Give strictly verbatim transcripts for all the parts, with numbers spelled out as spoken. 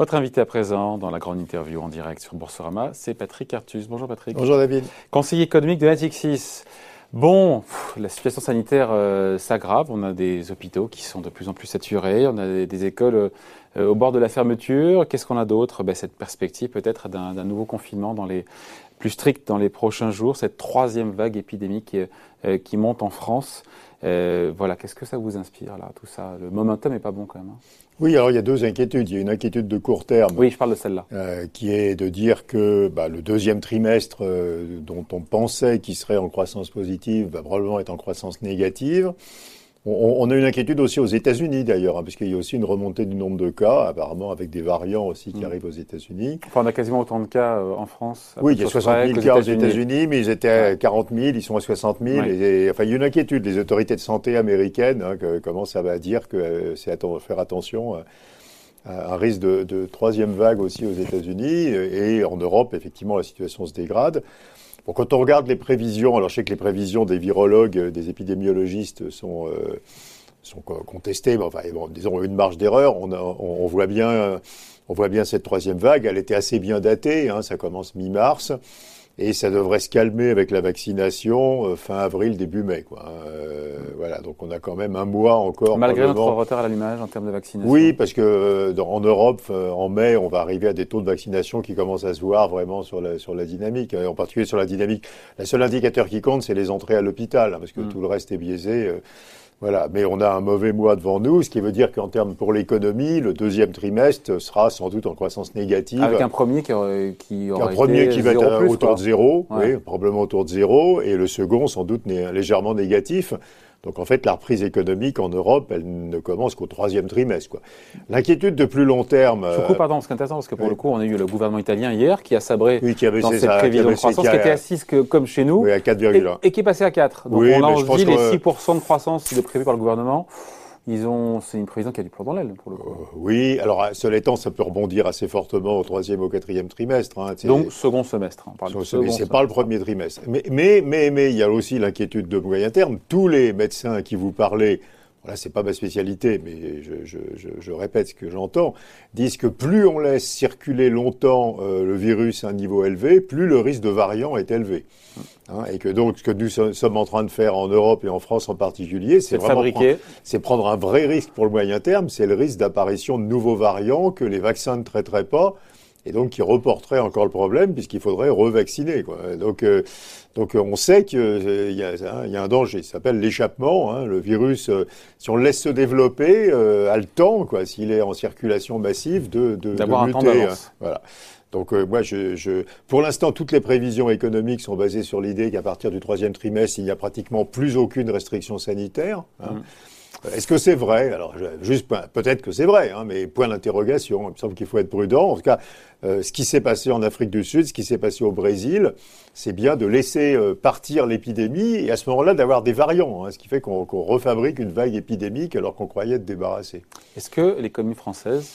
Votre invité à présent dans la grande interview en direct sur Boursorama, c'est Patrick Artus. Bonjour Patrick. Bonjour David. Conseiller économique de Natixis. Bon, pff, la situation sanitaire euh, s'aggrave. On a des hôpitaux qui sont de plus en plus saturés. On a des, des écoles euh, au bord de la fermeture. Qu'est-ce qu'on a d'autre? Ben, cette perspective peut-être d'un, d'un nouveau confinement dans les, plus strict dans les prochains jours. Cette troisième vague épidémique euh, qui monte en France. Euh, voilà, qu'est-ce que ça vous inspire là, tout ça? Le momentum n'est pas bon quand même. Hein. Oui, alors il y a deux inquiétudes. Il y a une inquiétude de court terme. Oui, je parle de celle-là. Euh, qui est de dire que bah, le deuxième trimestre euh, dont on pensait qu'il serait en croissance positive va bah, probablement être en croissance négative. On, on a une inquiétude aussi aux États-Unis d'ailleurs, hein, parce qu'il y a aussi une remontée du nombre de cas, apparemment avec des variants aussi qui mmh. arrivent aux États-Unis. Enfin, on a quasiment autant de cas euh, en France. Oui, il y a soixante mille cas aux États-Unis, mais ils étaient à quarante mille, ils sont à soixante mille. Ouais. Et, et, enfin, il y a une inquiétude. Les autorités de santé américaines hein, que, commencent à dire que euh, c'est à t- faire attention euh, à un risque de, de troisième vague aussi aux États-Unis. Et en Europe, effectivement, la situation se dégrade. Bon, quand on regarde les prévisions, alors je sais que les prévisions des virologues, des épidémiologistes sont, euh, sont contestées, mais enfin, bon, disons une marge d'erreur. On, a, on, on, voit bien, on voit bien cette troisième vague, elle était assez bien datée, hein, ça commence mi-mars, et ça devrait se calmer avec la vaccination euh, fin avril, début mai. Quoi, hein, euh, voilà, donc on a quand même un mois encore. Malgré notre retard à l'allumage en termes de vaccination. Oui, parce que euh, dans, en Europe, euh, en mai, on va arriver à des taux de vaccination qui commencent à se voir vraiment sur la, sur la dynamique, hein, en particulier sur la dynamique. Le seul indicateur qui compte, c'est les entrées à l'hôpital, hein, parce que mmh. tout le reste est biaisé. Euh, voilà, mais on a un mauvais mois devant nous, ce qui veut dire qu'en termes pour l'économie, le deuxième trimestre sera sans doute en croissance négative. Avec un premier qui, aura, qui, aura un premier été qui va être plus, autour quoi. de zéro, ouais. oui, probablement autour de zéro, et le second sans doute né, légèrement négatif. Donc en fait, la reprise économique en Europe, elle ne commence qu'au troisième trimestre. Quoi. L'inquiétude de plus long terme. Je vous coupe, pardon, c'est intéressant parce que pour oui. le coup, on a eu le gouvernement italien hier qui a sabré oui, qui avait dans ses, cette prévision de croissance, qui, qui était à six que, comme chez nous, oui, à quatre virgule un. Et, et qui est passé à quatre. Donc oui, on a dit les six pour cent de croissance de prévu par le gouvernement. Ils ont, c'est une prévision qui a du plomb dans l'aile, pour le coup. Euh, oui, alors, cela étant, ça peut rebondir assez fortement au troisième, au quatrième trimestre. Hein, donc, second semestre. Hein, second, second mais ce n'est pas le premier trimestre. Mais, mais, mais, mais, il y a aussi l'inquiétude de moyen terme. Tous les médecins à qui vous parlez, voilà, c'est pas ma spécialité, mais je, je, je, je répète ce que j'entends, disent que plus on laisse circuler longtemps euh, le virus à un niveau élevé, plus le risque de variant est élevé. Hein, et que donc, ce que nous sommes en train de faire en Europe et en France en particulier, c'est, c'est vraiment prendre, c'est prendre un vrai risque pour le moyen terme, c'est le risque d'apparition de nouveaux variants que les vaccins ne traiteraient pas, et donc qui reporterait encore le problème puisqu'il faudrait revacciner. Quoi. Donc, euh, donc on sait qu'il euh, y, hein, y a un danger. Il s'appelle l'échappement. Hein, le virus, euh, si on le laisse se développer, euh, a le temps, quoi, s'il est en circulation massive, de, de, d'avoir de muter. Un temps d'avance. Hein, voilà. Donc euh, moi, je, je, pour l'instant, toutes les prévisions économiques sont basées sur l'idée qu'à partir du troisième trimestre, il n'y a pratiquement plus aucune restriction sanitaire. Hein. Mmh. Est-ce que c'est vrai? Alors, juste peut-être que c'est vrai, hein, mais point d'interrogation. Il me semble qu'il faut être prudent. En tout cas, euh, ce qui s'est passé en Afrique du Sud, ce qui s'est passé au Brésil, c'est bien de laisser euh, partir l'épidémie et à ce moment-là d'avoir des variants, hein, ce qui fait qu'on, qu'on refabrique une vague épidémique alors qu'on croyait être débarrassé. Est-ce que l'économie française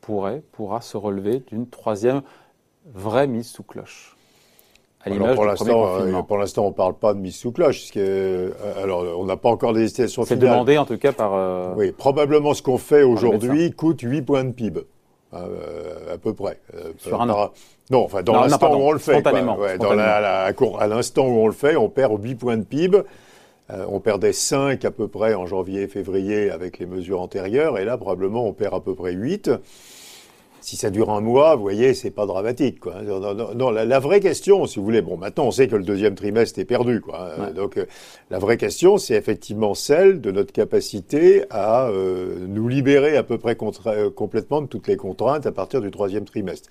pourrait, pourra se relever d'une troisième vraie mise sous cloche? Alors pour l'instant, pour l'instant, on ne parle pas de mise sous cloche. Parce que, alors, on n'a pas encore des estimations finales. C'est demandé, en tout cas, par. Euh, oui, probablement ce qu'on fait aujourd'hui coûte huit points de P I B, euh, à peu près. Euh, Sur un an. Non, enfin, dans non, l'instant non, où on le fait. Spontanément. Ouais, spontanément. Dans la, la, à, court, à l'instant où on le fait, on perd huit points de P I B. Euh, on perdait cinq à peu près en janvier et février avec les mesures antérieures. Et là, probablement, on perd à peu près huit. Si ça dure un mois, vous voyez, c'est pas dramatique, quoi. Non, non, non la, la vraie question, si vous voulez, bon, maintenant, on sait que le deuxième trimestre est perdu, quoi. Ouais. Donc, euh, la vraie question, c'est effectivement celle de notre capacité à euh, nous libérer à peu près contra- euh, complètement de toutes les contraintes à partir du troisième trimestre.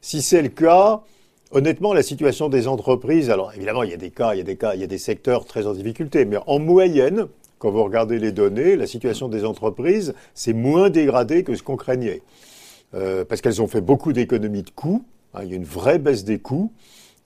Si c'est le cas, honnêtement, la situation des entreprises, alors évidemment, il y a des cas, il y a des cas, il y a des secteurs très en difficulté, mais en moyenne, quand vous regardez les données, la situation des entreprises, c'est moins dégradé que ce qu'on craignait. Euh, parce qu'elles ont fait beaucoup d'économies de coûts. Hein, il y a une vraie baisse des coûts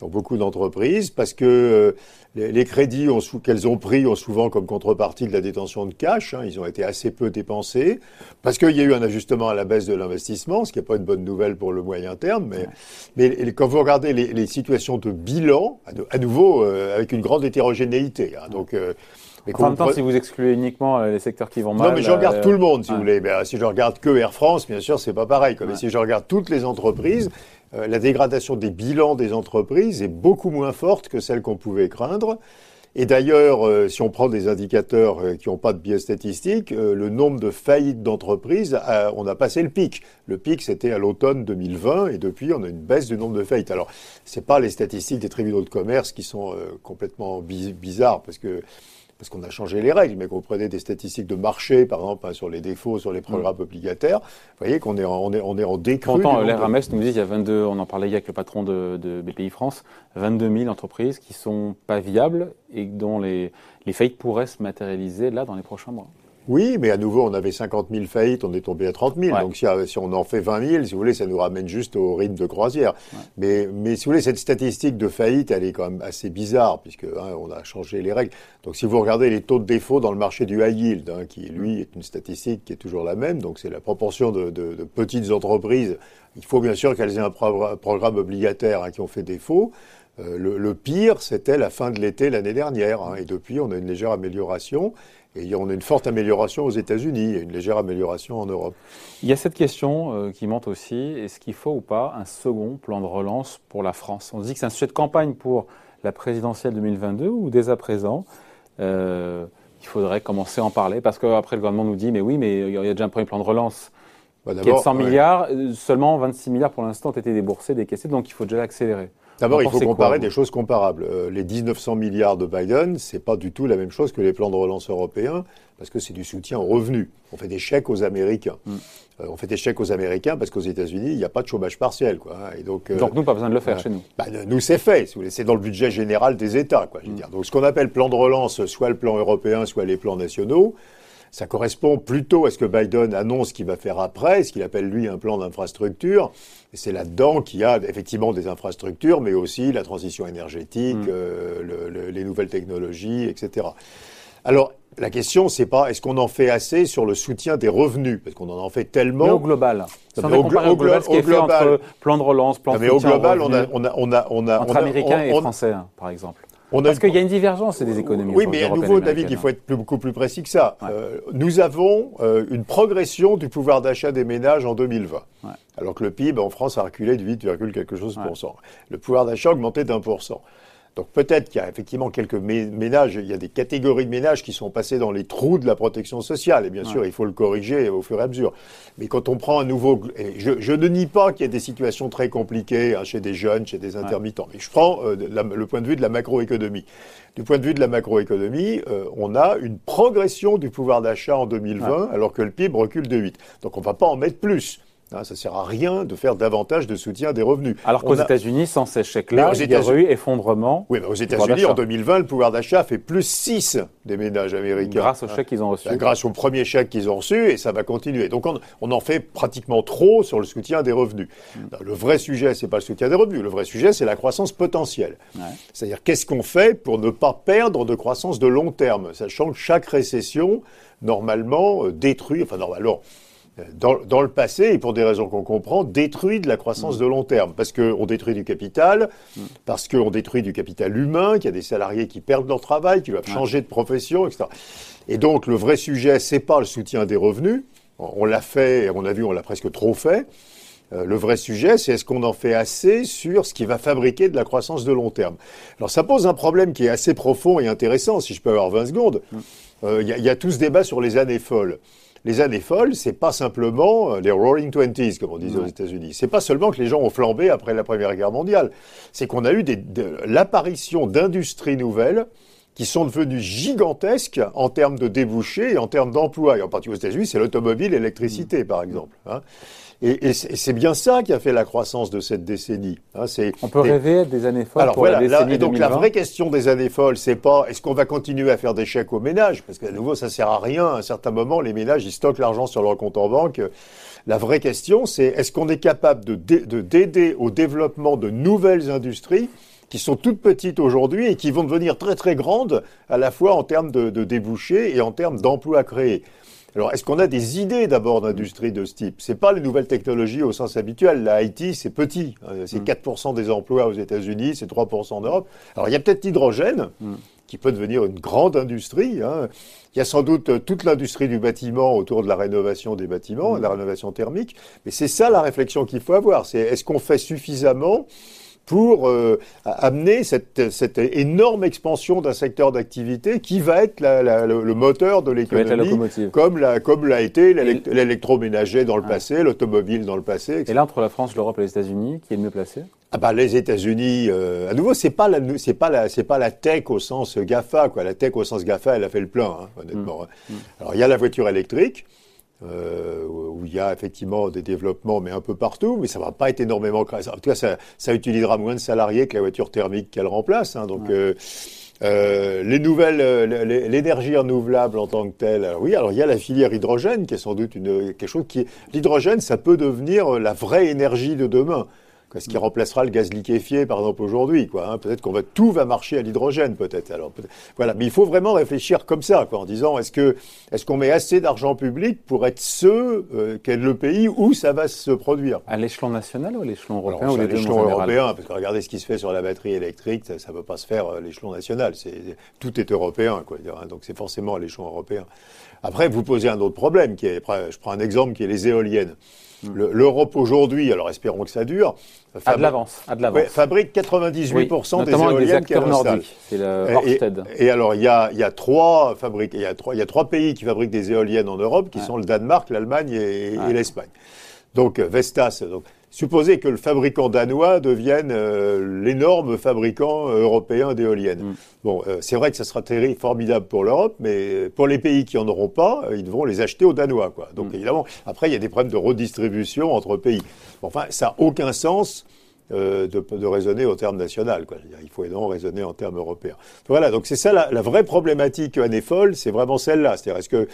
dans beaucoup d'entreprises, parce que euh, les, les crédits ont, qu'elles ont pris ont souvent comme contrepartie de la détention de cash. Hein, ils ont été assez peu dépensés, parce qu'il y a eu un ajustement à la baisse de l'investissement, ce qui n'est pas une bonne nouvelle pour le moyen terme. Mais, ouais. mais quand vous regardez les, les situations de bilan, à, de, à nouveau, euh, avec une grande hétérogénéité. Hein, ouais. Donc... Euh, Mais en même temps, pre... si vous excluez uniquement les secteurs qui vont mal... Non, mais je regarde euh... tout le monde, si ah. vous voulez. Ben, si je regarde que Air France, bien sûr, c'est pas pareil. Quoi. Mais ouais. si je regarde toutes les entreprises, euh, la dégradation des bilans des entreprises est beaucoup moins forte que celle qu'on pouvait craindre. Et d'ailleurs, euh, si on prend des indicateurs euh, qui n'ont pas de biais statistique, euh, le nombre de faillites d'entreprises, a, on a passé le pic. Le pic, c'était à l'automne deux mille vingt, et depuis, on a une baisse du nombre de faillites. Alors, c'est pas les statistiques des tribunaux de commerce qui sont euh, complètement bi- bizarres, parce que parce qu'on a changé les règles, mais qu'on prenait des statistiques de marché, par exemple, hein, sur les défauts, sur les programmes mmh. obligataires. Vous voyez qu'on est en, on est, on est en décrue. Pourtant, l'R M S de... nous dit qu'il y a vingt-deux, on en parlait hier avec le patron de, de B P I France, vingt-deux mille entreprises qui sont pas viables et dont les, les faillites pourraient se matérialiser là dans les prochains mois. Oui, mais à nouveau, on avait cinquante mille faillites, on est tombé à trente mille. Ouais. Donc, si, si on en fait vingt mille, si vous voulez, ça nous ramène juste au rythme de croisière. Ouais. Mais, mais si vous voulez, cette statistique de faillite, elle est quand même assez bizarre, puisque hein, on a changé les règles. Donc, si vous regardez les taux de défaut dans le marché du high yield, hein, qui, lui, est une statistique qui est toujours la même, donc c'est la proportion de, de, de petites entreprises. Il faut bien sûr qu'elles aient un pro- programme obligataire hein, qui ont fait défaut. Euh, le, le pire, c'était la fin de l'été l'année dernière. Hein, et depuis, on a une légère amélioration. Et on a une forte amélioration aux États-Unis et une légère amélioration en Europe. Il y a cette question euh, qui monte aussi. Est-ce qu'il faut ou pas un second plan de relance pour la France? On se dit que c'est un sujet de campagne pour la présidentielle deux mille vingt-deux ou dès à présent, euh, il faudrait commencer à en parler. Parce qu'après, le gouvernement nous dit « mais oui, mais il y a déjà un premier plan de relance bah ». quatre cents ouais. milliards, seulement vingt-six milliards pour l'instant ont été déboursés, décaissés, donc il faut déjà accélérer. D'abord, il faut comparer quoi, des choses comparables. Euh, les mille neuf cents milliards de Biden, c'est pas du tout la même chose que les plans de relance européens, parce que c'est du soutien aux revenus. On fait des chèques aux Américains. Mm. Euh, on fait des chèques aux Américains parce qu'aux États-Unis, il n'y a pas de chômage partiel, quoi. Et donc, euh, donc nous, pas besoin de le faire euh, chez nous. Bah, nous, c'est fait. Si vous voulez, c'est dans le budget général des États, quoi. Je veux mm. dire. Donc, ce qu'on appelle plan de relance, soit le plan européen, soit les plans nationaux. Ça correspond plutôt à ce que Biden annonce qu'il va faire après, ce qu'il appelle lui un plan d'infrastructure. Et c'est là-dedans qu'il y a effectivement des infrastructures, mais aussi la transition énergétique, mmh. euh, le, le, les nouvelles technologies, et cetera. Alors, la question, c'est pas est-ce qu'on en fait assez sur le soutien des revenus, parce qu'on en fait tellement. Mais au global. Non, mais au, gl- au global, ce qui est fait entre plan de relance, plan non, de soutien. Mais au global, on a, on a, on a, on a, entre on a, américains on, et on, français, hein, par exemple. On Parce a... qu'il y a une divergence des économies. Oui, mais à nouveau, David, il faut être plus, beaucoup plus précis que ça. Ouais. Euh, nous avons euh, une progression du pouvoir d'achat des ménages en deux mille vingt. Ouais. Alors que le P I B en France a reculé de huit, quelque chose ouais. pourcent. Le pouvoir d'achat a augmenté d'un pour cent. Donc peut-être qu'il y a effectivement quelques ménages, il y a des catégories de ménages qui sont passées dans les trous de la protection sociale. Et bien sûr, ouais. il faut le corriger au fur et à mesure. Mais quand on prend un nouveau... Je, je ne nie pas qu'il y ait des situations très compliquées hein, chez des jeunes, chez des intermittents. Ouais. Mais je prends euh, la, le point de vue de la macroéconomie. Du point de vue de la macroéconomie, euh, on a une progression du pouvoir d'achat en deux mille vingt, ouais. alors que le P I B recule de huit. Donc on ne va pas en mettre plus. Non, ça ne sert à rien de faire davantage de soutien des revenus. Alors qu'aux a... États-Unis, sans ces chèques-là, il y a eu effondrement. Oui, mais aux États-Unis, en deux mille vingt, le pouvoir d'achat fait plus six des ménages américains. Grâce aux chèques qu'ils ont reçus. Bah, grâce au premier chèque qu'ils ont reçu, et ça va continuer. Donc on, on en fait pratiquement trop sur le soutien des revenus. Mmh. Non, le vrai sujet, ce n'est pas le soutien des revenus. Le vrai sujet, c'est la croissance potentielle. Ouais. C'est-à-dire, qu'est-ce qu'on fait pour ne pas perdre de croissance de long terme, sachant que chaque récession, normalement, euh, détruit... Enfin, normalement... Dans, dans le passé, et pour des raisons qu'on comprend, détruit de la croissance mmh. de long terme. Parce qu'on détruit du capital, mmh. parce qu'on détruit du capital humain, qu'il y a des salariés qui perdent leur travail, qui doivent mmh. changer de profession, et cetera. Et donc, le vrai sujet, c'est pas le soutien des revenus. On, on l'a fait, et on a vu, on l'a presque trop fait. Euh, le vrai sujet, c'est est-ce qu'on en fait assez sur ce qui va fabriquer de la croissance de long terme. Alors, ça pose un problème qui est assez profond et intéressant, si je peux avoir vingt secondes. Il mmh. euh, y, y a tout ce débat sur les années folles. Les années folles, c'est pas simplement les Roaring Twenties, comme on disait aux États-Unis. C'est pas seulement que les gens ont flambé après la Première Guerre mondiale. C'est qu'on a eu des, de, l'apparition d'industries nouvelles qui sont devenues gigantesques en termes de débouchés et en termes d'emplois. Et en particulier aux États-Unis, c'est l'automobile, l'électricité, par exemple. Hein. Et, et c'est bien ça qui a fait la croissance de cette décennie. Hein, c'est on peut des... rêver des années folles. Alors pour voilà, la décennie là, et donc deux mille vingt. La vraie question des années folles, c'est pas est-ce qu'on va continuer à faire des chèques aux ménages, parce qu'à nouveau ça sert à rien. À un certain moment, les ménages ils stockent l'argent sur leur compte en banque. La vraie question, c'est est-ce qu'on est capable de, de d'aider au développement de nouvelles industries qui sont toutes petites aujourd'hui et qui vont devenir très très grandes à la fois en termes de, de débouchés et en termes d'emplois créés. Alors, est-ce qu'on a des idées d'abord d'industrie de ce type? C'est pas les nouvelles technologies au sens habituel. La I T, c'est petit. C'est quatre pour cent des emplois aux États-Unis, c'est trois pour cent en Europe. Alors, il y a peut-être l'hydrogène. qui peut devenir une grande industrie, hein. Il y a sans doute toute l'industrie du bâtiment autour de la rénovation des bâtiments, de la rénovation thermique. Mais c'est ça la réflexion qu'il faut avoir. C'est est-ce qu'on fait suffisamment pour euh, amener cette, cette énorme expansion d'un secteur d'activité qui va être la, la, le, le moteur de l'économie, la comme, la, comme l'a été l'électroménager dans le ah. passé, l'automobile dans le passé, et cetera. Et là, entre la France, l'Europe et les États-Unis, qui est le mieux placé ? Ah bah les États-Unis, euh, à nouveau, c'est pas la, c'est pas la, c'est pas la tech au sens GAFA, quoi. La tech au sens GAFA, elle a fait le plein, hein, honnêtement. Mmh. Alors il y a la voiture électrique. Euh, où il y a effectivement des développements, mais un peu partout, mais ça va pas être énormément. En tout cas, ça, ça utilisera moins de salariés que la voiture thermique qu'elle remplace. Hein, donc, ouais. euh, euh, les nouvelles, euh, l'énergie renouvelable en tant que telle. Alors, oui, alors il y a la filière hydrogène qui est sans doute une quelque chose qui. L'hydrogène, ça peut devenir la vraie énergie de demain. Quoi, ce qui remplacera le gaz liquéfié, par exemple, aujourd'hui, quoi, hein. Peut-être qu'on va, tout va marcher à l'hydrogène, peut-être. Alors, peut-être, voilà. Mais il faut vraiment réfléchir comme ça, quoi, en disant, est-ce que, est-ce qu'on met assez d'argent public pour être ceux, euh, qu'est le pays où ça va se produire? À l'échelon national ou à l'échelon européen? Alors, ou à l'échelon européen, parce que regardez ce qui se fait sur la batterie électrique, ça, ça peut pas se faire à l'échelon national. C'est, tout est européen, quoi, hein, donc c'est forcément à l'échelon européen. Après, vous posez un autre problème qui est, après, je prends un exemple qui est les éoliennes. Le, L'Europe aujourd'hui, alors espérons que ça dure, fabri- à de l'avance, à de l'avance. Ouais, fabrique quatre-vingt-dix-huit pour cent oui, des éoliennes qu'elle installe. C'est le Horsted. Et, et alors il y a il y a trois fabriques, il y a trois il y a trois pays qui fabriquent des éoliennes en Europe, qui ouais. sont le Danemark, l'Allemagne et, ouais. et l'Espagne. Donc Vestas. Donc supposez que le fabricant danois devienne euh, l'énorme fabricant européen d'éoliennes. Mmh. Bon, euh, c'est vrai que ça sera terrible, formidable pour l'Europe, mais pour les pays qui en auront pas, euh, ils devront les acheter aux Danois, quoi. Donc mmh. évidemment, après il y a des problèmes de redistribution entre pays. Bon, enfin, ça n'a aucun sens euh, de, de raisonner en termes national, quoi. Il faut évidemment raisonner en termes européens. Voilà, donc c'est ça la, la vraie problématique Anéfol, c'est vraiment celle-là. C'est-à-dire, est-ce que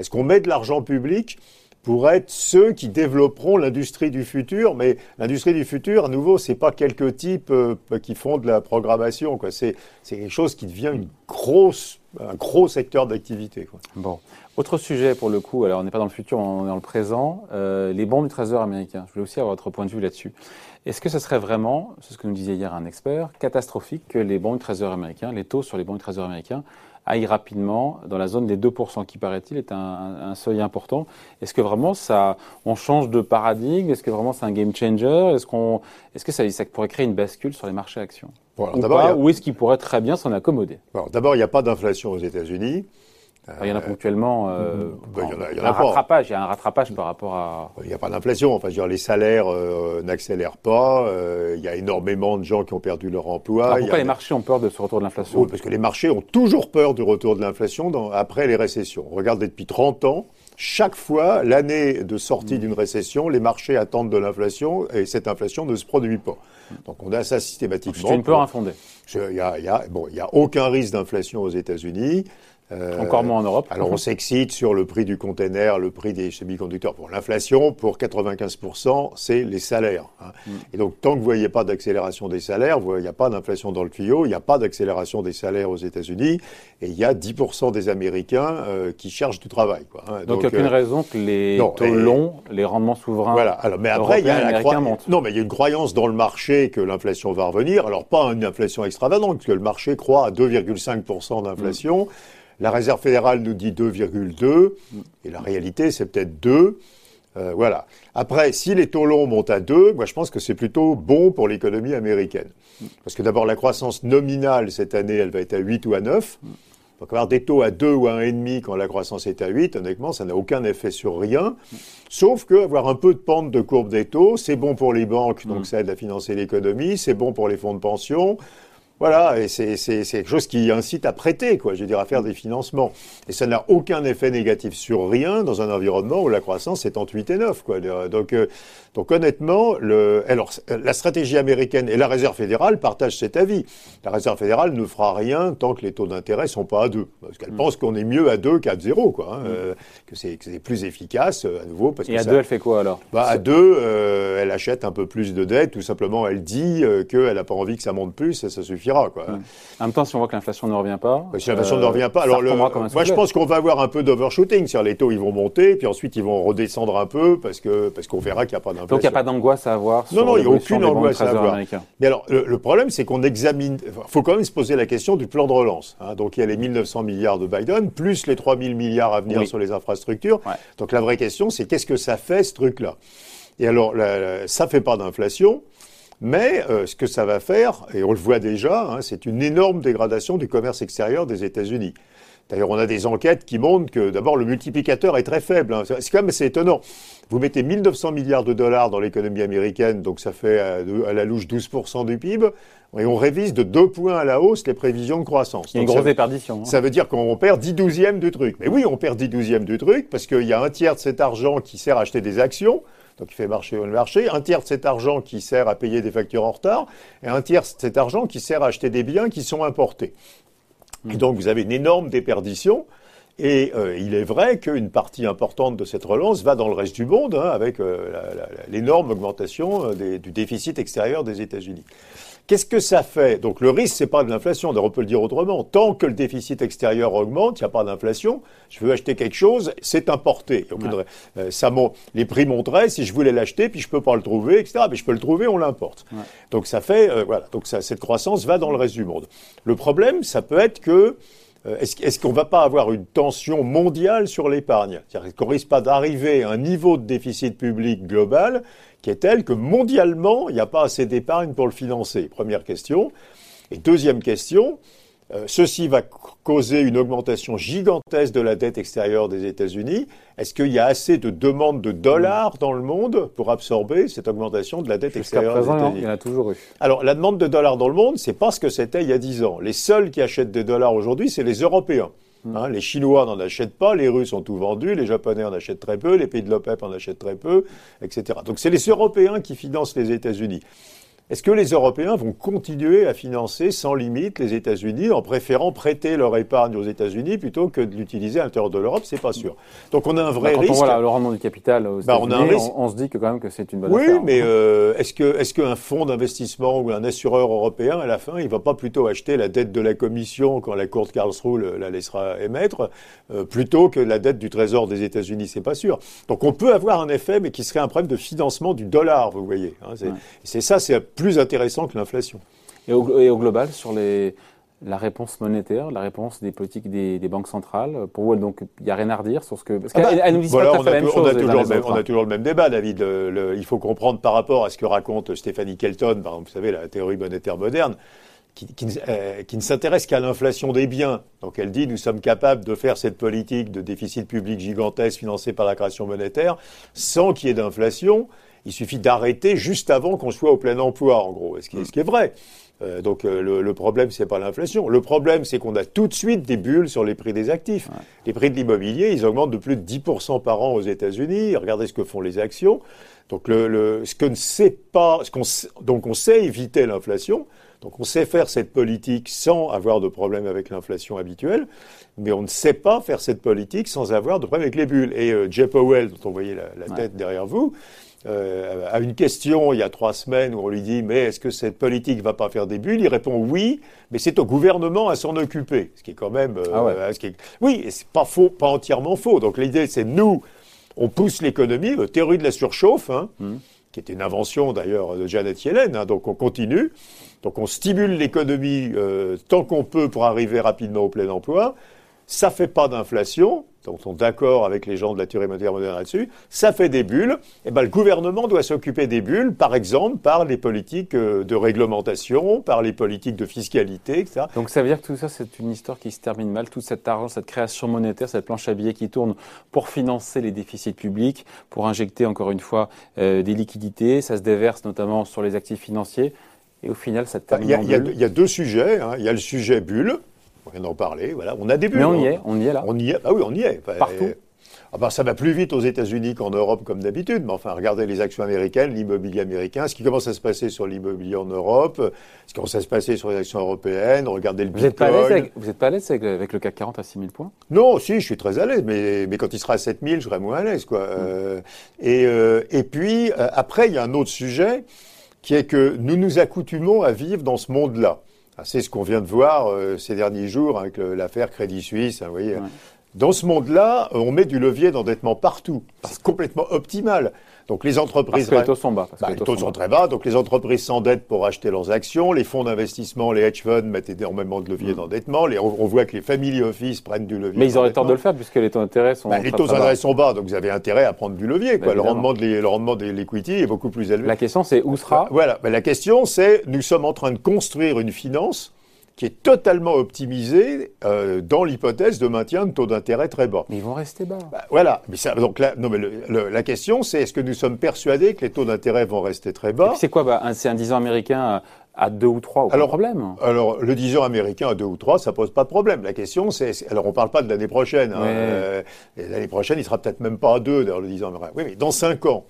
est-ce qu'on met de l'argent public pour être ceux qui développeront l'industrie du futur, mais l'industrie du futur, à nouveau, c'est pas quelques types euh, qui font de la programmation, quoi. C'est c'est quelque chose qui devient une grosse, un gros secteur d'activité, quoi. Bon, autre sujet pour le coup. Alors on n'est pas dans le futur, on est dans le présent. Euh, les bons du Trésor américain. Je voulais aussi avoir votre point de vue là-dessus. Est-ce que ce serait vraiment, c'est ce que nous disait hier un expert, catastrophique que les bons du Trésor américain, les taux sur les bons du Trésor américain aille rapidement dans la zone des deux pour cent qui, paraît-il, est un, un seuil important. Est-ce que vraiment ça, on change de paradigme? Est-ce que vraiment c'est un game changer? Est-ce qu'on, est-ce que ça, ça pourrait créer une bascule sur les marchés actions? Bon, alors, ou, d'abord, pas, a... ou est-ce qu'il pourrait très bien s'en accommoder? Bon, d'abord, il n'y a pas d'inflation aux États-Unis. Il y en a ponctuellement euh, ben, en, y en a, y en a un pas. rattrapage, il y a un rattrapage par rapport à... Il n'y a pas d'inflation, enfin je veux dire, les salaires euh, n'accélèrent pas, il euh, y a énormément de gens qui ont perdu leur emploi. Alors pourquoi a... les marchés ont peur de ce retour de l'inflation? Oui, parce que les marchés ont toujours peur du retour de l'inflation dans, après les récessions. Regardez, depuis trente ans, chaque fois, l'année de sortie mmh. d'une récession, les marchés attendent de l'inflation et cette inflation ne se produit pas. Donc on a ça systématiquement. Donc c'est une peur infondée. Il n'y a, y a, bon, y a aucun risque d'inflation aux États-Unis. Euh, Encore moins en Europe. Alors on s'excite sur le prix du container, le prix des semi-conducteurs. Bon, l'inflation, pour quatre-vingt-quinze pour cent, c'est les salaires, hein. Mm. Et donc, tant que vous ne voyez pas d'accélération des salaires, il n'y a pas d'inflation dans le tuyau, il n'y a pas d'accélération des salaires aux États-Unis, et il y a dix pour cent des Américains euh, qui cherchent du travail, quoi, hein. Donc, il n'y a aucune euh, raison que les non, taux et, longs, les rendements souverains voilà. Alors, mais après, européens, y a la cro... Non, mais il y a une croyance dans le marché que l'inflation va revenir. Alors, pas une inflation extravagante, puisque le marché croit à deux virgule cinq pour cent d'inflation. Mm. La Réserve fédérale nous dit deux virgule deux, et la réalité, c'est peut-être deux. Euh, voilà. Après, si les taux longs montent à deux, moi, je pense que c'est plutôt bon pour l'économie américaine. Parce que d'abord, la croissance nominale, cette année, elle va être à huit ou à neuf. Donc, avoir des taux à deux ou à un virgule cinq quand la croissance est à huit, honnêtement, ça n'a aucun effet sur rien. Sauf que avoir un peu de pente de courbe des taux, c'est bon pour les banques, donc ça aide à financer l'économie, c'est bon pour les fonds de pension. Voilà, et c'est, c'est, c'est quelque chose qui incite à prêter, quoi, je veux dire, à faire des financements. Et ça n'a aucun effet négatif sur rien dans un environnement où la croissance est entre huit et neuf, quoi. Donc, euh, donc honnêtement, le, alors, la stratégie américaine et la Réserve fédérale partagent cet avis. La Réserve fédérale ne fera rien tant que les taux d'intérêt sont pas à deux. Parce qu'elle mmh. pense qu'on est mieux à deux qu'à zéro, quoi, hein, mmh. euh, que, c'est, que c'est plus efficace, euh, à nouveau, parce et que à ça, deux, elle fait quoi, alors? Bah, à deux, euh, elle achète un peu plus de dettes, tout simplement, elle dit euh, qu'elle n'a pas envie que ça monte plus, et ça suffit sortira, quoi. Ouais. En même temps, si on voit que l'inflation ne revient pas... Si l'inflation euh, ne revient pas, alors le, moi je pense qu'on va avoir un peu d'overshooting. C'est-à-dire les taux, ils vont monter, puis ensuite ils vont redescendre un peu parce que parce qu'on verra qu'il n'y a pas d'inflation. Donc il n'y a pas d'angoisse à avoir sur... Non, non, il n'y a aucune angoisse à avoir. Américain. Mais alors, le, le problème, c'est qu'on examine... Il faut quand même se poser la question du plan de relance. Hein. Donc il y a les mille neuf cents milliards de Biden, plus les trois mille milliards à venir oui. sur les infrastructures. Ouais. Donc la vraie question, c'est qu'est-ce que ça fait, ce truc-là ? Et alors, la, la, ça ne fait pas d'inflation, mais euh, ce que ça va faire, et on le voit déjà, hein, c'est une énorme dégradation du commerce extérieur des États-Unis. D'ailleurs, on a des enquêtes qui montrent que, d'abord, le multiplicateur est très faible. Hein. C'est quand même assez étonnant. Vous mettez mille neuf cents milliards de dollars dans l'économie américaine, donc ça fait à, à la louche douze pour cent du P I B, et on révise de deux points à la hausse les prévisions de croissance. Il y a une donc, grosse ça, déperdition. Hein. Ça veut dire qu'on perd dix douzièmes du truc. Mais oui, on perd dix douzièmes du truc, parce qu'il y a un tiers de cet argent qui sert à acheter des actions, donc il fait marcher le marché, un tiers de cet argent qui sert à payer des factures en retard, et un tiers de cet argent qui sert à acheter des biens qui sont importés. Et donc, vous avez une énorme déperdition. Et euh, il est vrai qu'une partie importante de cette relance va dans le reste du monde, hein, avec euh, la, la, l'énorme augmentation euh, des, du déficit extérieur des États-Unis. Qu'est-ce que ça fait ? Donc, le risque, c'est pas de l'inflation. Alors, on peut le dire autrement. Tant que le déficit extérieur augmente, il n'y a pas d'inflation. Je veux acheter quelque chose, c'est importé. Il y a aucune... ouais. euh, ça m'en... Les prix monteraient. Si je voulais l'acheter, puis je peux pas le trouver, et cetera. Mais je peux le trouver, on l'importe. Ouais. Donc, ça fait, euh, voilà. Donc, ça, cette croissance va dans le reste du monde. Le problème, ça peut être que Euh, est-ce, est-ce qu'on ne va pas avoir une tension mondiale sur l'épargne ? C'est-à-dire qu'on risque pas d'arriver à un niveau de déficit public global qui est tel que mondialement, il n'y a pas assez d'épargne pour le financer. Première question. Et deuxième question, euh, ceci va causer une augmentation gigantesque de la dette extérieure des États-Unis. Est-ce qu'il y a assez de demandes de dollars dans le monde pour absorber cette augmentation de la dette Jusqu'à extérieure présent, des États-Unis ? Il y en a toujours eu. Alors, la demande de dollars dans le monde, c'est pas ce que c'était il y a dix ans. Les seuls qui achètent des dollars aujourd'hui, c'est les Européens. Mmh. Hein, les Chinois n'en achètent pas, les Russes ont tout vendu, les Japonais en achètent très peu, les pays de l'OPEP en achètent très peu, et cetera. Donc, c'est les Européens qui financent les États-Unis. Est-ce que les Européens vont continuer à financer sans limite les États-Unis en préférant prêter leur épargne aux États-Unis plutôt que de l'utiliser à l'intérieur de l'Europe ? C'est pas sûr. Donc on a un vrai bah, quand risque. Quand on voit le rendement du capital aux bah, États-Unis, on, a un risque. on, on se dit que quand même que c'est une bonne oui, affaire. Oui, mais euh, est-ce que est-ce qu'un fonds d'investissement ou un assureur européen à la fin, il va pas plutôt acheter la dette de la Commission quand la Cour de Karlsruhe la laissera émettre euh, plutôt que la dette du Trésor des États-Unis ? C'est pas sûr. Donc on peut avoir un effet, mais qui serait un problème de financement du dollar, vous voyez. Hein, c'est, ouais. c'est ça, c'est plus intéressant que l'inflation. Et au, et au global, sur les, la réponse monétaire, la réponse des politiques des, des banques centrales, pour vous, donc, il n'y a rien à redire sur ce que... Parce ah qu'elles bah, nous disent voilà, pas tout à fait la même chose. On a, toujours le, même, on a toujours le même débat, David. Le, le, il faut comprendre par rapport à ce que raconte Stéphanie Kelton, par exemple, vous savez, la théorie monétaire moderne, qui, qui, euh, qui ne s'intéresse qu'à l'inflation des biens. Donc elle dit, nous sommes capables de faire cette politique de déficit public gigantesque financée par la création monétaire sans qu'il y ait d'inflation. Il suffit d'arrêter juste avant qu'on soit au plein emploi, en gros, ce qui est, ce qui est vrai. Euh, donc euh, le, le problème, c'est pas l'inflation. Le problème, c'est qu'on a tout de suite des bulles sur les prix des actifs. Ouais. Les prix de l'immobilier, ils augmentent de plus de dix pour cent par an aux États-Unis. Regardez ce que font les actions. Donc le, le, ce que ne sait pas, ce qu'on, donc on sait éviter l'inflation. Donc on sait faire cette politique sans avoir de problème avec l'inflation habituelle, mais on ne sait pas faire cette politique sans avoir de problème avec les bulles. Et euh, Jay Powell, dont on voyait la, la tête ouais. derrière vous, Euh, à une question il y a trois semaines où on lui dit « Mais est-ce que cette politique va pas faire des bulles ?» Il répond « Oui, mais c'est au gouvernement à s'en occuper. » Ce qui est quand même… Euh, ah ouais. euh, ce qui est... Oui, et c'est pas faux, pas entièrement faux. Donc l'idée, c'est nous, on pousse l'économie, la théorie de la surchauffe, hein, mmh. qui était une invention d'ailleurs de Janet Yellen, hein, donc on continue. Donc on stimule l'économie euh, tant qu'on peut pour arriver rapidement au plein emploi. Ça fait pas d'inflation. Donc, on est d'accord avec les gens de la théorie monétaire moderne là-dessus, ça fait des bulles. Et ben, le gouvernement doit s'occuper des bulles, par exemple, par les politiques de réglementation, par les politiques de fiscalité, et cetera. Donc, ça veut dire que tout ça, c'est une histoire qui se termine mal. Tout cet argent, cette création monétaire, cette planche à billets qui tourne pour financer les déficits publics, pour injecter, encore une fois, euh, des liquidités. Ça se déverse notamment sur les actifs financiers. Et au final, ça termine en bulle. Il y, y a deux sujets. Hein. Il y a le sujet bulle. On vient d'en parler, voilà. On a des bulles. Mais on y est, on y est là. On y est, ah oui, on y est. Enfin, partout. Euh, ah ben, ça va plus vite aux États-Unis qu'en Europe, comme d'habitude. Mais enfin, regardez les actions américaines, l'immobilier américain, ce qui commence à se passer sur l'immobilier en Europe, ce qui commence à se passer sur les actions européennes, regardez le vous Bitcoin. Êtes pas avec, vous n'êtes pas à l'aise avec, avec le C A C quarante à six mille points ? Non, si, je suis très à l'aise, mais, mais quand il sera à sept mille, je serai moins à l'aise, quoi. Mmh. Euh, et, euh, et puis, euh, après, il y a un autre sujet, qui est que nous nous accoutumons à vivre dans ce monde-là. Ah, c'est ce qu'on vient de voir euh, ces derniers jours avec euh, l'affaire Crédit Suisse. Hein, vous voyez. Ouais. Dans ce monde-là, on met du levier d'endettement partout. C'est complètement optimal. Donc les entreprises... Parce que les taux sont bas. Parce bah, que les taux, taux sont, sont très bas. bas. Donc les entreprises s'endettent pour acheter leurs actions. Les fonds d'investissement, les hedge funds mettent énormément de levier mmh. d'endettement. Les, on voit que les family office prennent du levier. Mais ils auraient tort de le faire puisque les taux d'intérêt sont... Bah, les taux d'intérêt sont bas. Donc vous avez intérêt à prendre du levier. Quoi. Le rendement de l'equity est beaucoup plus élevé. La question c'est où sera... Voilà. Mais la question c'est nous sommes en train de construire une finance qui est totalement optimisé euh, dans l'hypothèse de maintien de taux d'intérêt très bas. Mais ils vont rester bas. Bah, voilà. Mais ça, donc la, non, mais le, le, la question, c'est est-ce que nous sommes persuadés que les taux d'intérêt vont rester très bas ? C'est quoi bah, un, c'est un dix ans américain à deux ou trois, aucun alors, problème. Alors, le dix ans américain à deux ou trois, ça pose pas de problème. La question, c'est... Alors, on parle pas de l'année prochaine. Hein, ouais. euh, l'année prochaine, il sera peut-être même pas à deux, d'ailleurs, le dix ans américain. Oui, mais dans cinq ans.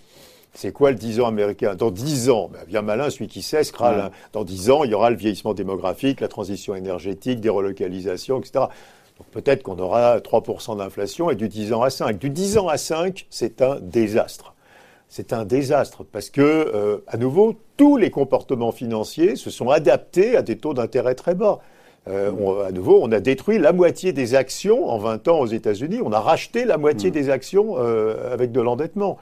C'est quoi le dix ans américain ? Dans dix ans, ben bien malin, celui qui sait sera là. Dans dix ans, il y aura le vieillissement démographique, la transition énergétique, des relocalisations, et cetera. Donc peut-être qu'on aura trois pour cent d'inflation et du dix ans à cinq. Du dix ans à cinq, c'est un désastre. C'est un désastre parce que, euh, à nouveau, tous les comportements financiers se sont adaptés à des taux d'intérêt très bas. Euh, on, à nouveau, on a détruit la moitié des actions en vingt ans aux États-Unis. On a racheté la moitié mmh. des actions euh, avec de l'endettement.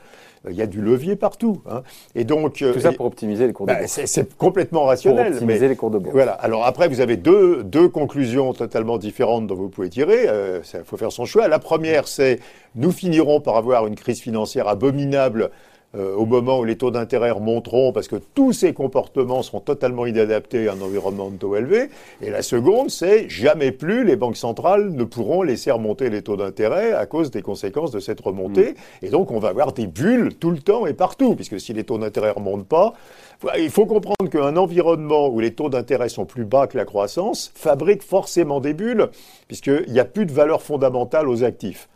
Il y a du levier partout. Hein. Et donc, tout ça et, pour optimiser les cours de bourse. Bah, c'est, c'est complètement rationnel. Pour optimiser mais, les cours de bourse. Voilà. Alors après, vous avez deux, deux conclusions totalement différentes dont vous pouvez tirer. Il euh, faut faire son choix. La première, c'est nous finirons par avoir une crise financière abominable euh, au moment où les taux d'intérêt remonteront parce que tous ces comportements seront totalement inadaptés à un environnement de taux élevé. Et la seconde, c'est jamais plus les banques centrales ne pourront laisser remonter les taux d'intérêt à cause des conséquences de cette remontée. Mmh. Et donc, on va avoir des bulles tout le temps et partout, puisque si les taux d'intérêt ne remontent pas, il faut comprendre qu'un environnement où les taux d'intérêt sont plus bas que la croissance fabrique forcément des bulles, puisqu'il n'y a plus de valeur fondamentale aux actifs.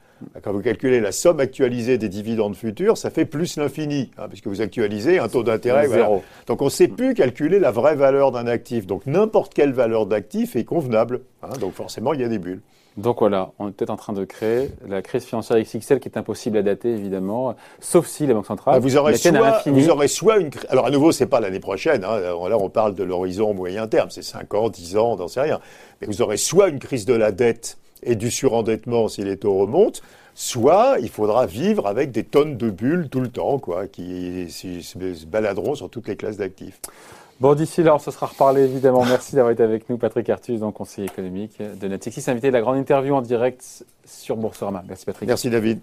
Quand vous calculez la somme actualisée des dividendes futurs, ça fait plus l'infini, hein, puisque vous actualisez un taux d'intérêt zéro. Voilà. Donc on ne sait plus calculer la vraie valeur d'un actif. Donc n'importe quelle valeur d'actif est convenable. Hein, donc forcément, il y a des bulles. Donc voilà, on est peut-être en train de créer la crise financière X X L qui est impossible à dater, évidemment, sauf si les banques centrales... Bah, vous, aurez soit, vous aurez soit une... Alors à nouveau, ce n'est pas l'année prochaine. Hein, là, on parle de l'horizon moyen terme. C'est cinq ans, dix ans, on n'en sait rien. Mais vous aurez soit une crise de la dette et du surendettement si les taux remontent, soit il faudra vivre avec des tonnes de bulles tout le temps, quoi, qui se baladeront sur toutes les classes d'actifs. Bon, d'ici là, on se sera reparlé, évidemment. Merci d'avoir été avec nous, Patrick Artus, donc conseiller économique de Natixis, invité de la grande interview en direct sur Boursorama. Merci, Patrick. Merci, David.